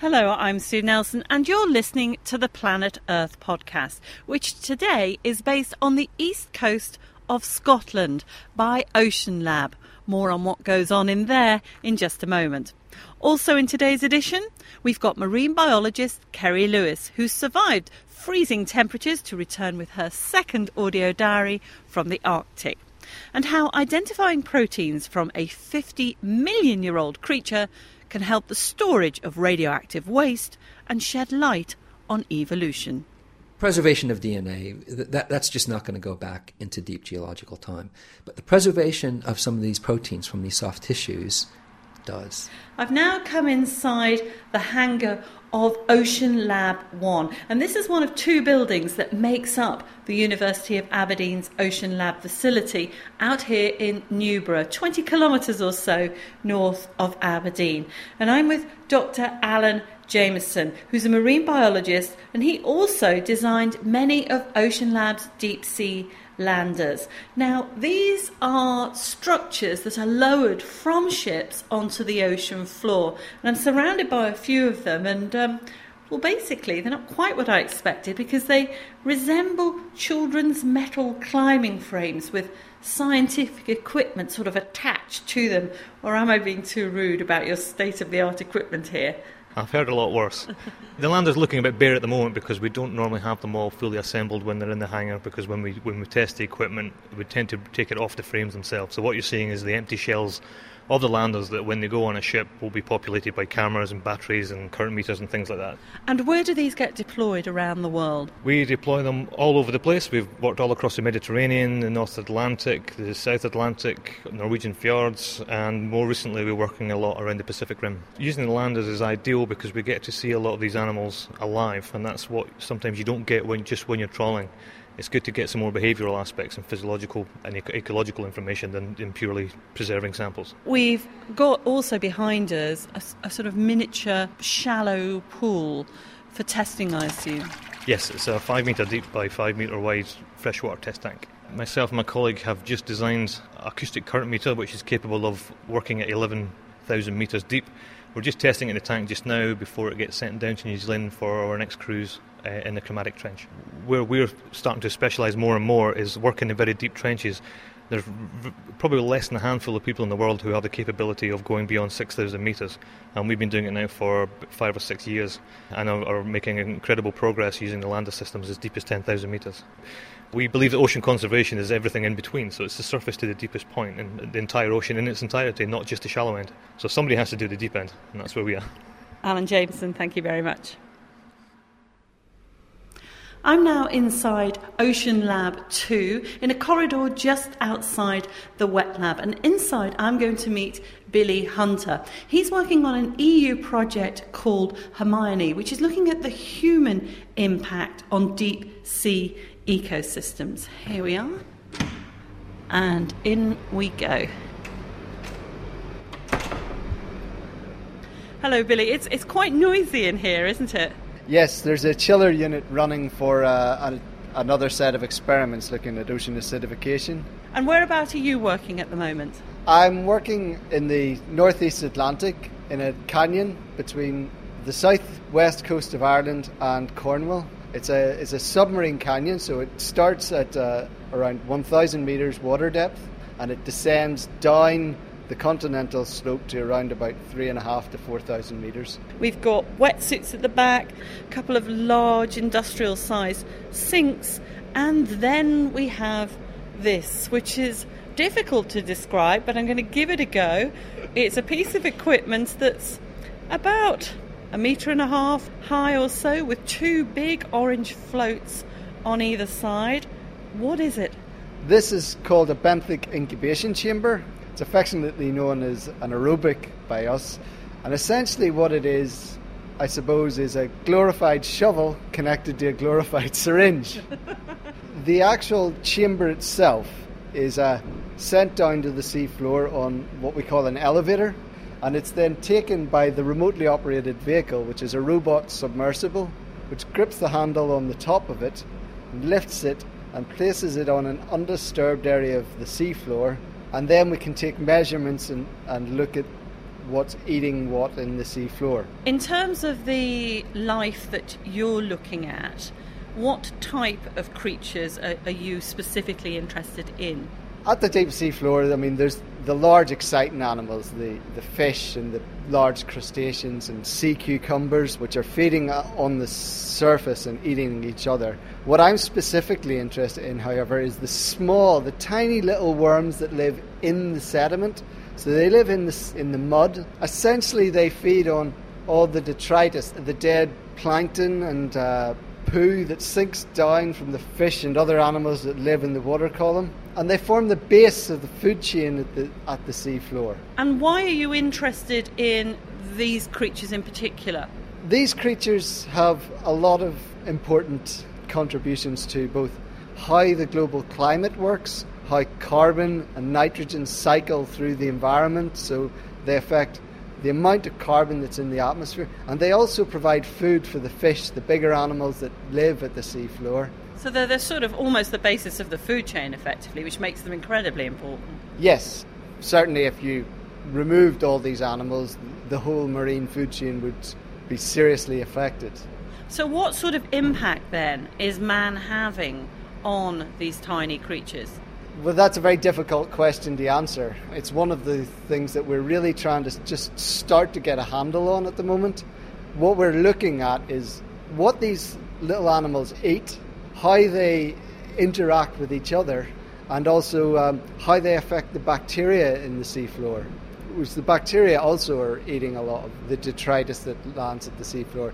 Hello, I'm Sue Nelson, and you're listening to the Planet Earth podcast, which today is based on the east coast of Scotland by Ocean Lab. More on what goes on in there in just a moment. Also in today's edition, we've got marine biologist Kerry Lewis, who survived freezing temperatures to return with her second audio diary from the Arctic, and how identifying proteins from a 50 million year old creature can help the storage of radioactive waste and shed light on evolution. Preservation of DNA, that's just not going to go back into deep geological time. But the preservation of some of these proteins from these soft tissues does. I've now come inside the hangar of Ocean Lab 1, and this is one of two buildings that makes up the University of Aberdeen's Ocean Lab facility out here in Newburgh, 20 kilometres or so north of Aberdeen. And I'm with Dr. Alan Jamieson, who's a marine biologist, and he also designed many of Ocean Lab's deep sea landers. Now, these are structures that are lowered from ships onto the ocean floor, and I'm surrounded by a few of them, and basically they're not quite what I expected, because they resemble children's metal climbing frames with scientific equipment sort of attached to them. Or am I being too rude about your state-of-the-art equipment here? I've heard a lot worse. The lander's looking a bit bare at the moment because we don't normally have them all fully assembled when they're in the hangar, because when we test the equipment, we tend to take it off the frames themselves. So what you're seeing is the empty shells of the landers that, when they go on a ship, will be populated by cameras and batteries and current meters and things like that. And where do these get deployed around the world? We deploy them all over the place. We've worked all across the Mediterranean, the North Atlantic, the South Atlantic, Norwegian fjords, and more recently we're working a lot around the Pacific Rim. Using the landers is ideal because we get to see a lot of these animals alive, and that's what sometimes you don't get when you're trawling. It's good to get some more behavioural aspects and physiological and ecological information than purely preserving samples. We've got also behind us a sort of miniature shallow pool for testing, I assume. Yes, it's a 5 metre deep by 5 metre wide freshwater test tank. Myself and my colleague have just designed an acoustic current meter which is capable of working at 11,000 metres deep. We're just testing it in the tank just now before it gets sent down to New Zealand for our next cruise in the Kermadec Trench. Where we're starting to specialise more and more is working in very deep trenches. There's probably less than a handful of people in the world who have the capability of going beyond 6,000 metres, and we've been doing it now for 5 or 6 years and are making incredible progress using the lander systems as deep as 10,000 metres. We believe that ocean conservation is everything in between, so it's the surface to the deepest point, and the entire ocean in its entirety, not just the shallow end. So somebody has to do the deep end, and that's where we are. Alan Jamieson, thank you very much. I'm now inside Ocean Lab 2 in a corridor just outside the wet lab, and inside I'm going to meet Billy Hunter. He's working on an EU project called Hermione, which is looking at the human impact on deep sea ecosystems. Here we are, and in we go. Hello Billy, it's quite noisy in here, isn't it? Yes, there's a chiller unit running for another set of experiments looking at ocean acidification. And whereabouts are you working at the moment? I'm working in the Northeast Atlantic in a canyon between the southwest coast of Ireland and Cornwall. It's a submarine canyon, so it starts at around 1,000 metres water depth, and it descends down the continental slope to around about 3.5 to 4,000 metres. We've got wetsuits at the back, a couple of large industrial-sized sinks, and then we have this, which is difficult to describe, but I'm going to give it a go. It's a piece of equipment that's about 1.5 metres high or so, with two big orange floats on either side. What is it? This is called a benthic incubation chamber. It's affectionately known as an aerobic by us, and essentially what it is, I suppose, is a glorified shovel connected to a glorified syringe. The actual chamber itself is sent down to the seafloor on what we call an elevator, and it's then taken by the remotely operated vehicle, which is a robot submersible, which grips the handle on the top of it, lifts it and places it on an undisturbed area of the seafloor. And then we can take measurements and look at what's eating what in the sea floor. In terms of the life that you're looking at, what type of creatures are you specifically interested in? At the deep sea floor, I mean, there's the large exciting animals, the fish and the large crustaceans and sea cucumbers, which are feeding on the surface and eating each other. What I'm specifically interested in, however, is the small, the tiny little worms that live in the sediment. So they live in the mud. Essentially, they feed on all the detritus, the dead plankton and poo that sinks down from the fish and other animals that live in the water column, and they form the base of the food chain at the sea floor. And why are you interested in these creatures in particular? These creatures have a lot of important contributions to both how the global climate works, how carbon and nitrogen cycle through the environment, so they affect the amount of carbon that's in the atmosphere, and they also provide food for the fish, the bigger animals that live at the sea floor. So they're sort of almost the basis of the food chain, effectively, which makes them incredibly important. Yes, certainly if you removed all these animals, the whole marine food chain would be seriously affected. So what sort of impact, then, is man having on these tiny creatures? Well, that's a very difficult question to answer. It's one of the things that we're really trying to just start to get a handle on at the moment. What we're looking at is what these little animals eat, how they interact with each other, and also how they affect the bacteria in the seafloor. The bacteria also are eating a lot of the detritus that lands at the seafloor.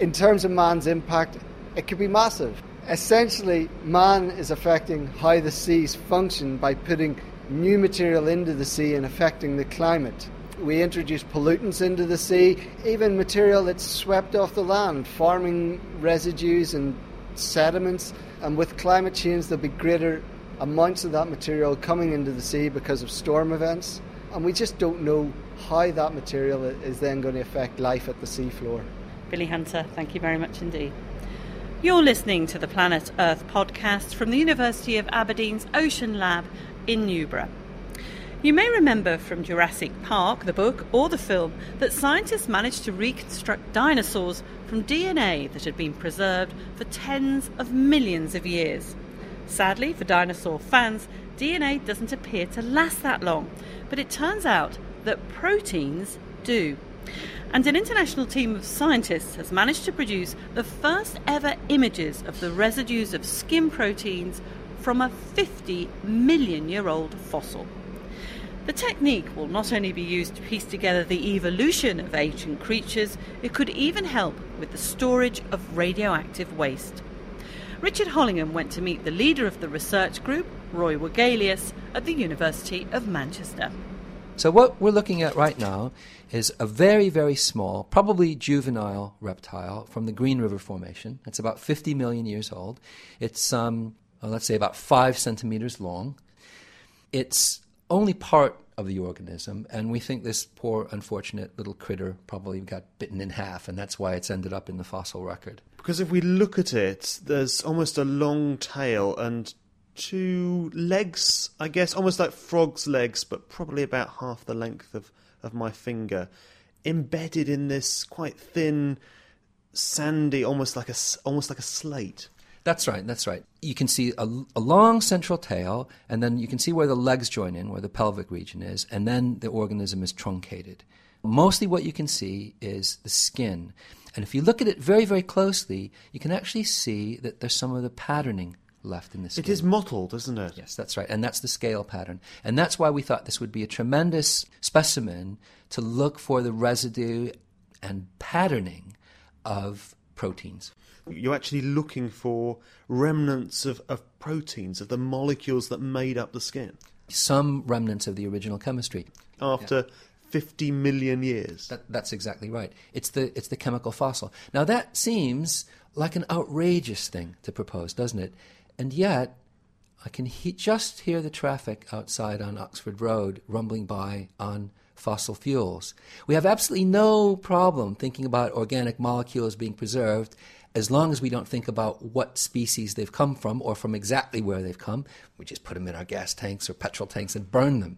In terms of man's impact, it could be massive. Essentially, man is affecting how the seas function by putting new material into the sea and affecting the climate. We introduce pollutants into the sea, even material that's swept off the land, farming residues and sediments, and with climate change there'll be greater amounts of that material coming into the sea because of storm events, and we just don't know how that material is then going to affect life at the seafloor. Billy Hunter, thank you very much indeed. You're listening to the Planet Earth podcast from the University of Aberdeen's Ocean Lab in Newburgh. You may remember from Jurassic Park, the book or the film, that scientists managed to reconstruct dinosaurs from DNA that had been preserved for tens of millions of years. Sadly for dinosaur fans, DNA doesn't appear to last that long, but it turns out that proteins do. And an international team of scientists has managed to produce the first ever images of the residues of skin proteins from a 50 million year old fossil. The technique will not only be used to piece together the evolution of ancient creatures, it could even help with the storage of radioactive waste. Richard Hollingham went to meet the leader of the research group, Roy Wogelius, at the University of Manchester. So what we're looking at right now is a very, very small, probably juvenile reptile from the Green River Formation. It's about 50 million years old. It's, let's say, about 5 centimeters long. It's only part of the organism, and we think this poor, unfortunate little critter probably got bitten in half, and that's why it's ended up in the fossil record. Because if we look at it, there's almost a long tail and two legs, I guess, almost like frog's legs, but probably about half the length of my finger, embedded in this quite thin, sandy, almost like a slate. That's right. You can see a long central tail, and then you can see where the legs join in, where the pelvic region is, and then the organism is truncated. Mostly what you can see is the skin. And if you look at it very, very closely, you can actually see that there's some of the patterning left in the skin. It is mottled, isn't it? Yes, that's right, and that's the scale pattern. And that's why we thought this would be a tremendous specimen to look for the residue and patterning of proteins. You're actually looking for remnants of proteins, of the molecules that made up the skin. Some remnants of the original chemistry. After 50 million years. That's exactly right. It's the chemical fossil. Now that seems like an outrageous thing to propose, doesn't it? And yet, I can just hear the traffic outside on Oxford Road rumbling by on fossil fuels. We have absolutely no problem thinking about organic molecules being preserved as long as we don't think about what species they've come from or from exactly where they've come. We just put them in our gas tanks or petrol tanks and burn them.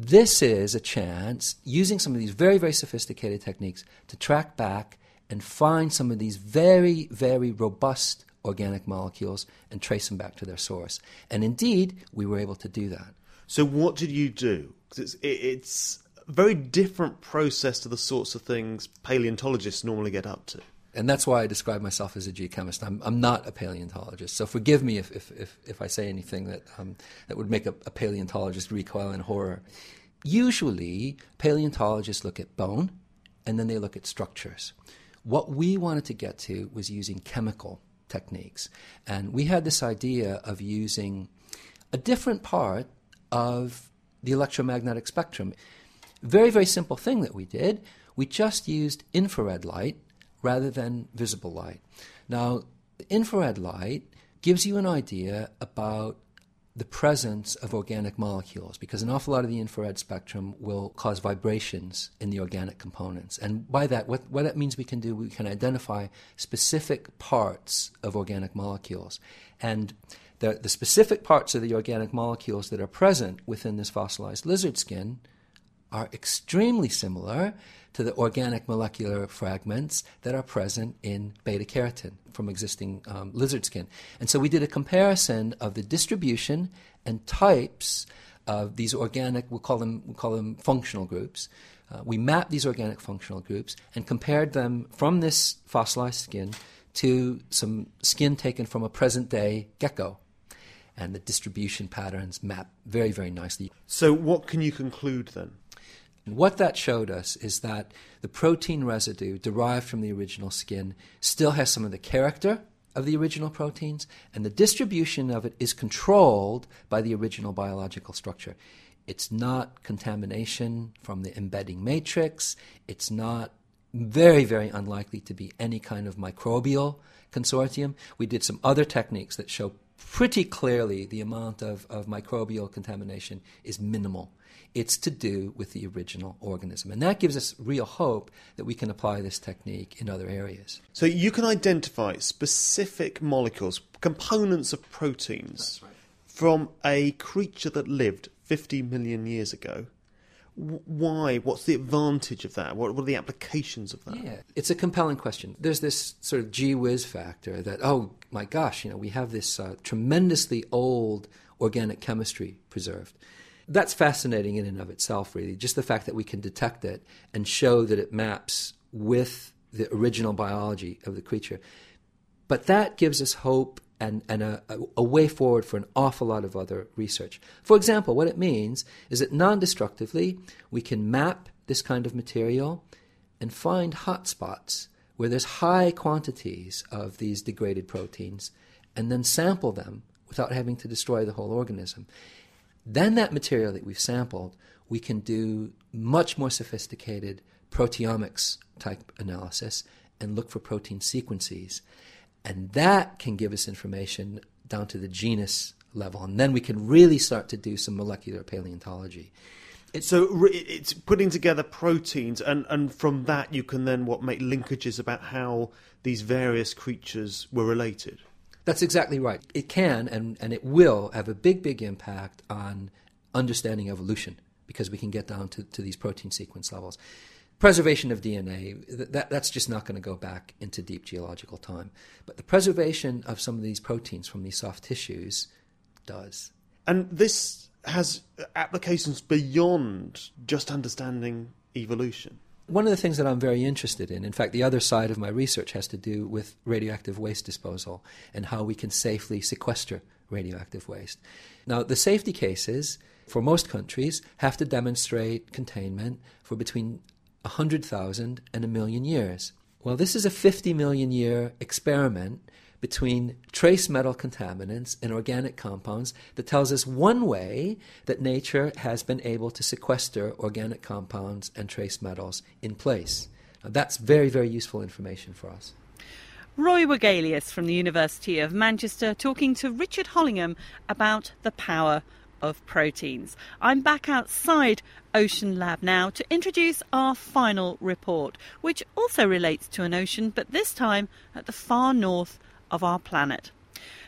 this is a chance, using some of these very, very sophisticated techniques, to track back and find some of these very, very robust organic molecules and trace them back to their source. And indeed, we were able to do that. So what did you do? 'Cause it's a very different process to the sorts of things paleontologists normally get up to. And that's why I describe myself as a geochemist. I'm not a paleontologist, so forgive me if I say anything that would make a paleontologist recoil in horror. Usually, paleontologists look at bone, and then they look at structures. What we wanted to get to was using chemical techniques. And we had this idea of using a different part of the electromagnetic spectrum. Very, very simple thing that we did. We just used infrared light rather than visible light. Now, infrared light gives you an idea about the presence of organic molecules, because an awful lot of the infrared spectrum will cause vibrations in the organic components. And by that, what that means we can identify specific parts of organic molecules. And the specific parts of the organic molecules that are present within this fossilized lizard skin are extremely similar to the organic molecular fragments that are present in beta-keratin from existing lizard skin. And so we did a comparison of the distribution and types of these organic, we'll call them functional groups. We mapped these organic functional groups and compared them from this fossilized skin to some skin taken from a present-day gecko. And the distribution patterns map very, very nicely. So what can you conclude then? And what that showed us is that the protein residue derived from the original skin still has some of the character of the original proteins, and the distribution of it is controlled by the original biological structure. It's not contamination from the embedding matrix. It's not very, very unlikely to be any kind of microbial consortium. We did some other techniques that show pretty clearly the amount of microbial contamination is minimal. It's to do with the original organism. And that gives us real hope that we can apply this technique in other areas. So you can identify specific molecules, components of proteins, right, from a creature that lived 50 million years ago. Why? What's the advantage of that? What are the applications of that? Yeah, it's a compelling question. There's this sort of gee whiz factor that, oh my gosh, we have this tremendously old organic chemistry preserved. That's fascinating in and of itself, really, just the fact that we can detect it and show that it maps with the original biology of the creature. But that gives us hope and a way forward for an awful lot of other research. For example, what it means is that non-destructively, we can map this kind of material and find hotspots where there's high quantities of these degraded proteins and then sample them without having to destroy the whole organism. Then that material that we've sampled, we can do much more sophisticated proteomics type analysis and look for protein sequences. And that can give us information down to the genus level. And then we can really start to do some molecular paleontology. It's putting together proteins, and from that you can then make linkages about how these various creatures were related. That's exactly right. It can and it will have a big, big impact on understanding evolution, because we can get down to these protein sequence levels. Preservation of DNA, that's just not going to go back into deep geological time. But the preservation of some of these proteins from these soft tissues does. And this has applications beyond just understanding evolution. One of the things that I'm very interested in fact, the other side of my research has to do with radioactive waste disposal and how we can safely sequester radioactive waste. Now, the safety cases for most countries have to demonstrate containment for between 100,000 and 1 million years. Well, this is a 50 million year experiment between trace metal contaminants and organic compounds that tells us one way that nature has been able to sequester organic compounds and trace metals in place. Now, that's very, very useful information for us. Roy Wogelius from the University of Manchester talking to Richard Hollingham about the power of proteins. I'm back outside Ocean Lab now to introduce our final report, which also relates to an ocean, but this time at the far north of our planet.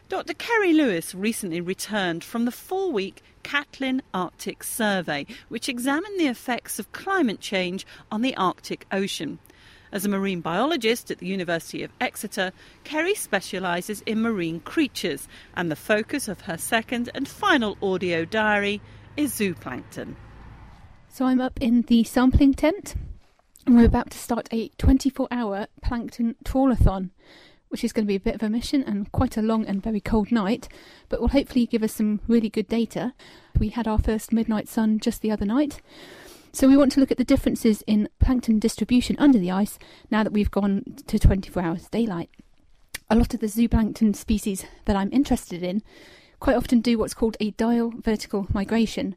Dr. Kerry Lewis recently returned from the four-week Catlin Arctic Survey, which examined the effects of climate change on the Arctic Ocean. As a marine biologist at the University of Exeter, Kerry specialises in marine creatures, and the focus of her second and final audio diary is zooplankton. So I'm up in the sampling tent, and we're about to start a 24-hour plankton trawlathon, which is going to be a bit of a mission and quite a long and very cold night, but will hopefully give us some really good data. We had our first midnight sun just the other night, so we want to look at the differences in plankton distribution under the ice now that we've gone to 24 hours daylight. A lot of the zooplankton species that I'm interested in quite often do what's called a diurnal vertical migration.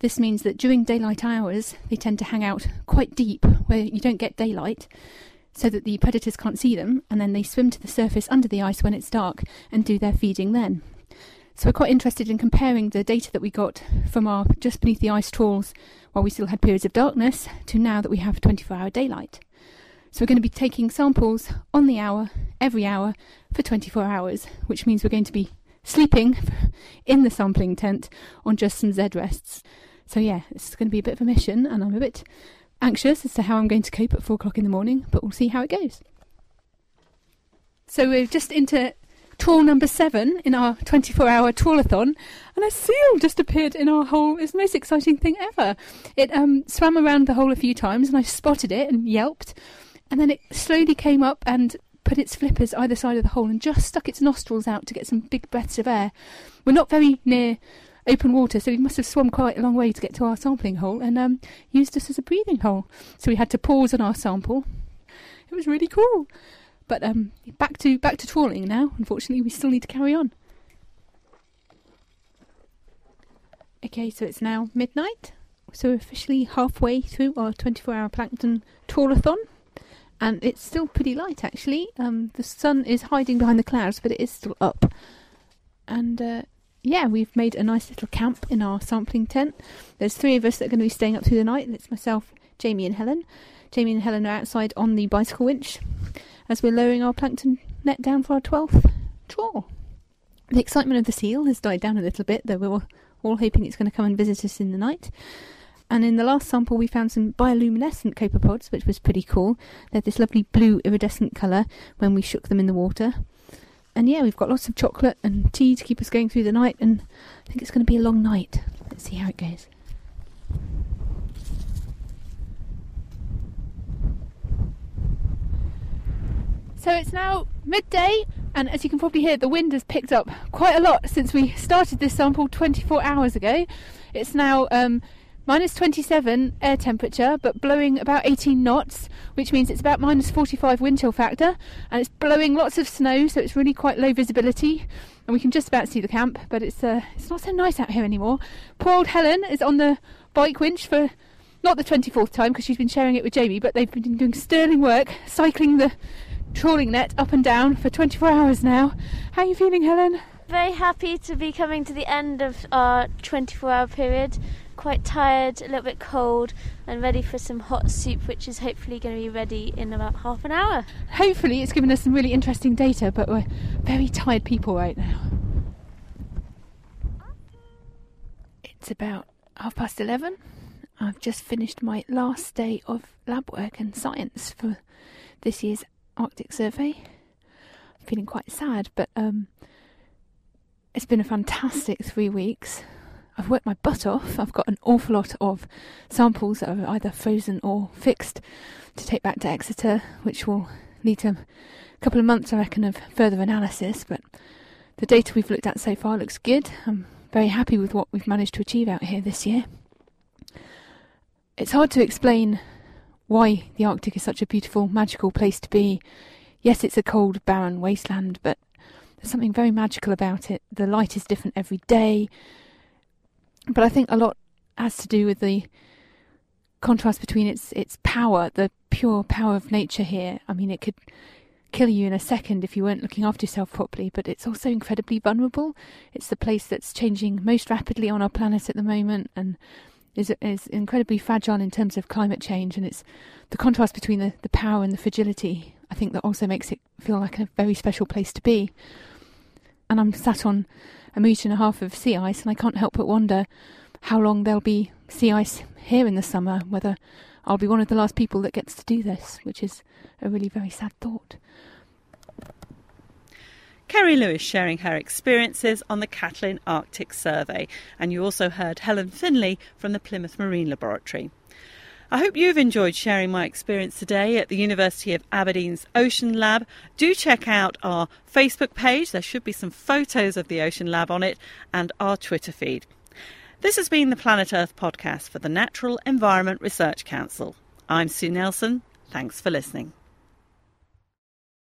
This means that during daylight hours, they tend to hang out quite deep where you don't get daylight, so that the predators can't see them, and then they swim to the surface under the ice when it's dark and do their feeding then. So we're quite interested in comparing the data that we got from our just beneath the ice trawls while we still had periods of darkness to now that we have 24-hour daylight. So we're going to be taking samples on the hour, every hour, for 24 hours, which means we're going to be sleeping in the sampling tent on just some Z rests. So yeah, this is going to be a bit of a mission, and I'm a bit anxious as to how I'm going to cope at 4 o'clock in the morning, but we'll see how it goes. So we're just into trawl number 7 in our 24-hour trawlathon, and a seal just appeared in our hole. It's the most exciting thing ever. It swam around the hole a few times, and I spotted it and yelped, and then it slowly came up and put its flippers either side of the hole and just stuck its nostrils out to get some big breaths of air. We're not very near open water, so we must have swum quite a long way to get to our sampling hole, and used us as a breathing hole. So we had to pause on our sample. It was really cool. But back to trawling now. Unfortunately, we still need to carry on. Okay, so it's now midnight. So we're officially halfway through our 24-hour plankton trawlathon, and it's still pretty light actually. The sun is hiding behind the clouds, but it is still up. And yeah, we've made a nice little camp in our sampling tent. There's 3 of us that are going to be staying up through the night, and it's myself, Jamie and Helen. Jamie and Helen are outside on the bicycle winch as we're lowering our plankton net down for our 12th trawl. The excitement of the seal has died down a little bit, though we're all hoping it's going to come and visit us in the night. And in the last sample we found some bioluminescent copepods, which was pretty cool. They're this lovely blue iridescent colour when we shook them in the water. And yeah, we've got lots of chocolate and tea to keep us going through the night, and I think it's going to be a long night. Let's see how it goes. So it's now midday, and as you can probably hear, the wind has picked up quite a lot since we started this sample 24 hours ago. It's now minus 27 air temperature, but blowing about 18 knots, which means it's about minus 45 wind chill factor, and it's blowing lots of snow, so it's really quite low visibility, and we can just about see the camp, but it's not so nice out here anymore. Poor old Helen is on the bike winch for not the 24th time, because she's been sharing it with Jamie, but they've been doing sterling work, cycling the trawling net up and down for 24 hours now. How are you feeling, Helen? Very happy to be coming to the end of our 24-hour period. Quite tired, a little bit cold, and ready for some hot soup, which is hopefully going to be ready in about half an hour. Hopefully it's given us some really interesting data, but we're very tired people right now. It's about 11:30. I've just finished my last day of lab work and science for this year's Arctic Survey. I'm feeling quite sad, but it's been a fantastic 3 weeks. I've worked my butt off. I've got an awful lot of samples that are either frozen or fixed to take back to Exeter, which will lead to a couple of months, I reckon, of further analysis. But the data we've looked at so far looks good. I'm very happy with what we've managed to achieve out here this year. It's hard to explain why the Arctic is such a beautiful, magical place to be. Yes, it's a cold, barren wasteland, but there's something very magical about it. The light is different every day. But I think a lot has to do with the contrast between its power, the pure power of nature here. I mean, it could kill you in a second if you weren't looking after yourself properly, but it's also incredibly vulnerable. It's the place that's changing most rapidly on our planet at the moment, and is incredibly fragile in terms of climate change. And it's the contrast between the power and the fragility, I think, that also makes it feel like a very special place to be. and I'm sat on a metre and a half of sea ice, and I can't help but wonder how long there'll be sea ice here in the summer, whether I'll be one of the last people that gets to do this, which is a really very sad thought. Kerry Lewis sharing her experiences on the Catlin Arctic Survey, and you also heard Helen Finley from the Plymouth Marine Laboratory. I hope you've enjoyed sharing my experience today at the University of Aberdeen's Ocean Lab. Do check out our Facebook page, there should be some photos of the Ocean Lab on it, and our Twitter feed. This has been the Planet Earth podcast for the Natural Environment Research Council. I'm Sue Nelson, thanks for listening.